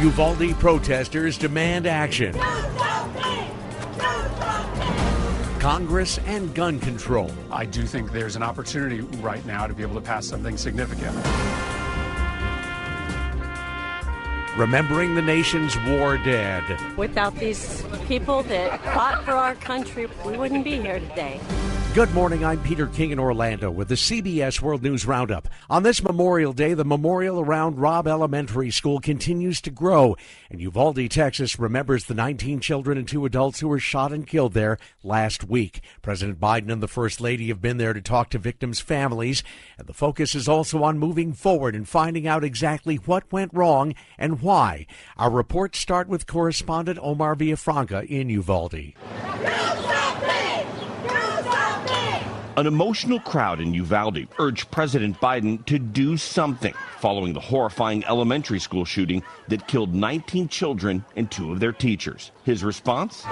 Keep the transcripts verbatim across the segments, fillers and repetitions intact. Uvalde protesters demand action. Congress and gun control. I do think there's an opportunity right now to be able to pass something significant. Remembering the nation's war dead. Without these people that fought for our country, we wouldn't be here today. Good morning, I'm Peter King in Orlando with the C B S World News Roundup. On this Memorial Day, the memorial around Robb Elementary School continues to grow, and Uvalde, Texas remembers the nineteen children and two adults who were shot and killed there last week. President Biden and the First Lady have been there to talk to victims' families, and the focus is also on moving forward and finding out exactly what went wrong and why. Our reports start with correspondent Omar Villafranca in Uvalde. An emotional crowd in Uvalde urged President Biden to do something following the horrifying elementary school shooting that killed nineteen children and two of their teachers. His response?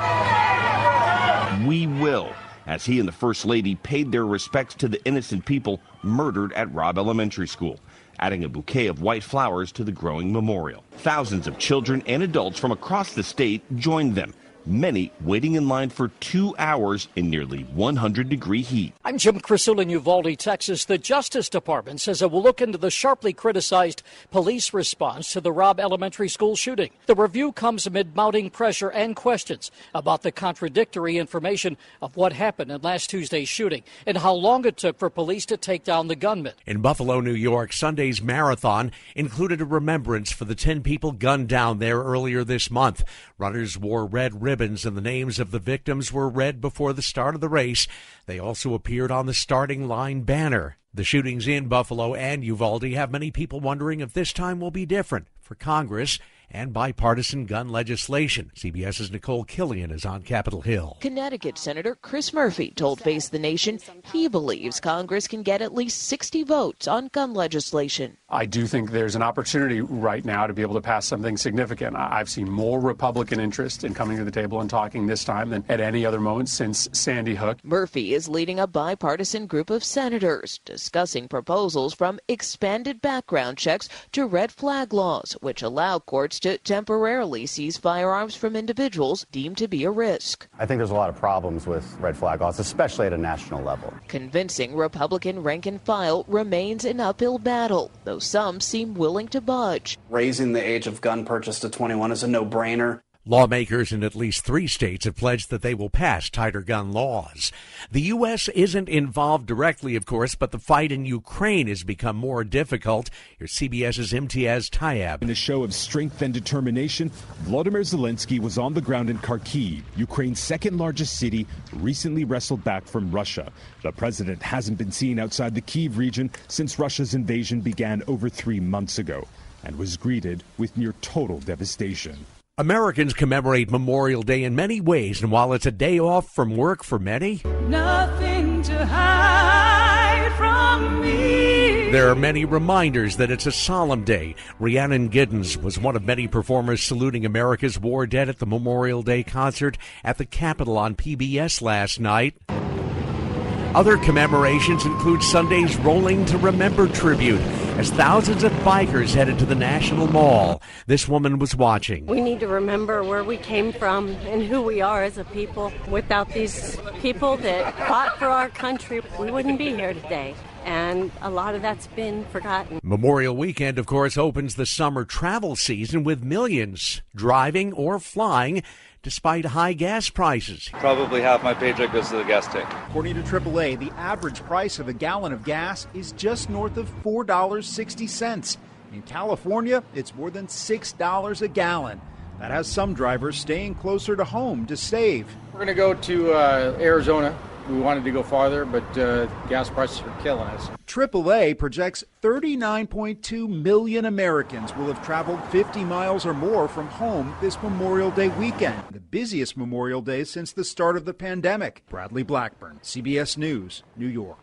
We will, as he and the First Lady paid their respects to the innocent people murdered at Robb Elementary School, adding a bouquet of white flowers to the growing memorial. Thousands of children and adults from across the state joined them, many waiting in line for two hours in nearly one hundred degree heat. I'm Jim Crisula in Uvalde, Texas. The Justice Department says it will look into the sharply criticized police response to the Robb Elementary School shooting. The review comes amid mounting pressure and questions about the contradictory information of what happened in last Tuesday's shooting and how long it took for police to take down the gunman. In Buffalo, New York, Sunday's marathon included a remembrance for the ten people gunned down there earlier this month. Runners wore red ribbons. Ribbons and the names of the victims were read before the start of the race. They also appeared on the starting line banner. The shootings in Buffalo and Uvalde have many people wondering if this time will be different for Congress and bipartisan gun legislation. C B S's Nicole Killian is on Capitol Hill. Connecticut Senator Chris Murphy told Face the Nation he believes Congress can get at least sixty votes on gun legislation. I do think there's an opportunity right now to be able to pass something significant. I've seen more Republican interest in coming to the table and talking this time than at any other moment since Sandy Hook. Murphy is leading a bipartisan group of senators discussing proposals from expanded background checks to red flag laws, which allow courts to temporarily seize firearms from individuals deemed to be a risk. I think there's a lot of problems with red flag laws, especially at a national level. Convincing Republican rank and file remains an uphill battle, though some seem willing to budge. Raising the age of gun purchase to twenty-one is a no-brainer. Lawmakers in at least three states have pledged that they will pass tighter gun laws. The U S isn't involved directly, of course, but the fight in Ukraine has become more difficult. Here's CBS's Imtiaz Tayab. In a show of strength and determination, Vladimir Zelensky was on the ground in Kharkiv, Ukraine's second largest city, recently wrestled back from Russia. The president hasn't been seen outside the Kyiv region since Russia's invasion began over three months ago and was greeted with near total devastation. Americans commemorate Memorial Day in many ways, and while it's a day off from work for many, nothing to hide from me. There are many reminders that it's a solemn day. Rhiannon Giddens was one of many performers saluting America's war dead at the Memorial Day concert at the Capitol on P B S last night. Other commemorations include Sunday's Rolling to Remember tribute as thousands of bikers headed to the National Mall. This woman was watching. We need to remember where we came from and who we are as a people. Without these people that fought for our country, we wouldn't be here today. And a lot of that's been forgotten. Memorial Weekend, of course, opens the summer travel season with millions driving or flying despite high gas prices. Probably half my paycheck goes to the gas tank. According to triple A, the average price of a gallon of gas is just north of four dollars and sixty cents. In California, it's more than six dollars a gallon. That has some drivers staying closer to home to save. We're going to go to uh, Arizona. We wanted to go farther, but uh, gas prices are killing us. triple A projects thirty-nine point two million Americans will have traveled fifty miles or more from home this Memorial Day weekend, the busiest Memorial Day since the start of the pandemic. Bradley Blackburn, C B S News, New York.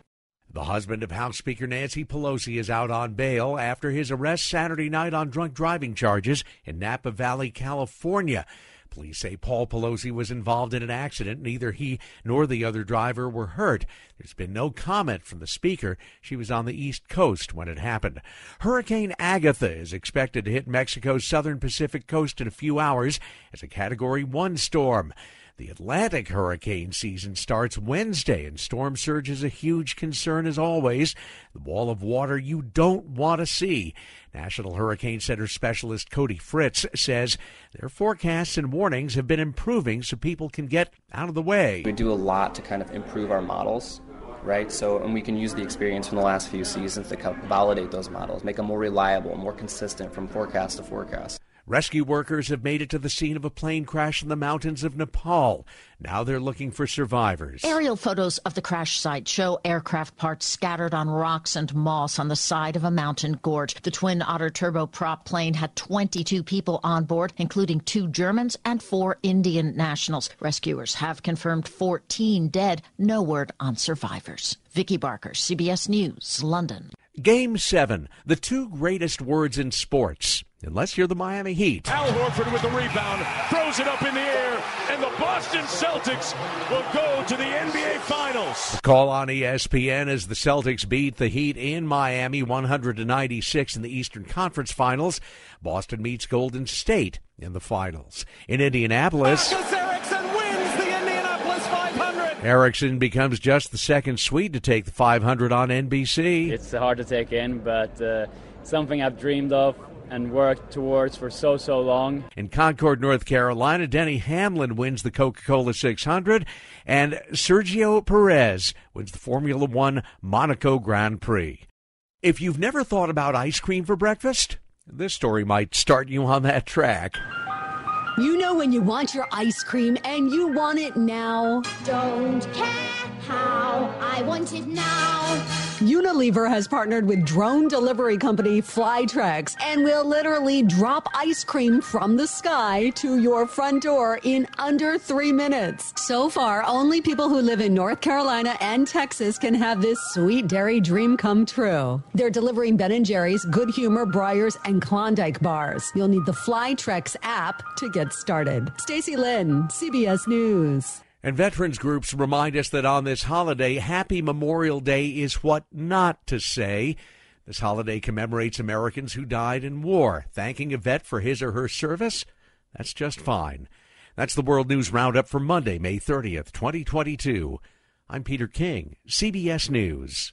The husband of House Speaker Nancy Pelosi is out on bail after his arrest Saturday night on drunk driving charges in Napa Valley, California. Police say Paul Pelosi was involved in an accident. Neither he nor the other driver were hurt. There's been no comment from the speaker. She was on the East Coast when it happened. Hurricane Agatha is expected to hit Mexico's southern Pacific coast in a few hours as a Category one storm. The Atlantic hurricane season starts Wednesday, and storm surge is a huge concern as always. The wall of water you don't want to see. National Hurricane Center specialist Cody Fritz says their forecasts and warnings have been improving so people can get out of the way. We do a lot to kind of improve our models, right? So, and we can use the experience from the last few seasons to kind of validate those models, make them more reliable, more consistent from forecast to forecast. Rescue workers have made it to the scene of a plane crash in the mountains of Nepal. Now they're looking for survivors. Aerial photos of the crash site show aircraft parts scattered on rocks and moss on the side of a mountain gorge. The Twin Otter turboprop plane had twenty-two people on board, including two Germans and four Indian nationals. Rescuers have confirmed fourteen dead. No word on survivors. Vicky Barker, C B S News, London. Game seven, the two greatest words in sports. Unless you're the Miami Heat. Al Horford with the rebound, throws it up in the air, and the Boston Celtics will go to the N B A Finals. The call on E S P N as the Celtics beat the Heat in Miami one hundred ninety-six in the Eastern Conference Finals. Boston meets Golden State in the Finals. In Indianapolis, Marcus Erickson wins the Indianapolis five hundred. Erickson becomes just the second Swede to take the five hundred on N B C. It's hard to take in, but uh, something I've dreamed of and worked towards for so, so long. In Concord, North Carolina, Denny Hamlin wins the Coca-Cola six hundred, and Sergio Perez wins the Formula One Monaco Grand Prix. If you've never thought about ice cream for breakfast, this story might start you on that track. You know when you want your ice cream and you want it now. Don't care how, I want it now. Unilever has partnered with drone delivery company Flytrex and will literally drop ice cream from the sky to your front door in under three minutes. So far, only people who live in North Carolina and Texas can have this sweet dairy dream come true. They're delivering Ben and Jerry's, Good Humor, Breyers, and Klondike bars. You'll need the Flytrex app to get started. Stacy Lynn, C B S News. And veterans groups remind us that on this holiday, Happy Memorial Day is what not to say. This holiday commemorates Americans who died in war. Thanking a vet for his or her service, that's just fine. That's the World News Roundup for Monday, May thirtieth, twenty twenty-two. I'm Peter King, C B S News.